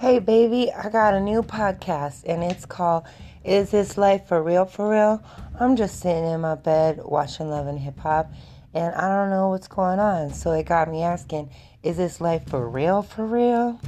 Hey baby, I got a new podcast and it's called Is This Life For Real For Real? I'm just sitting in my bed watching Love and Hip Hop and I don't know what's going on. So it got me asking, is this life for real for real?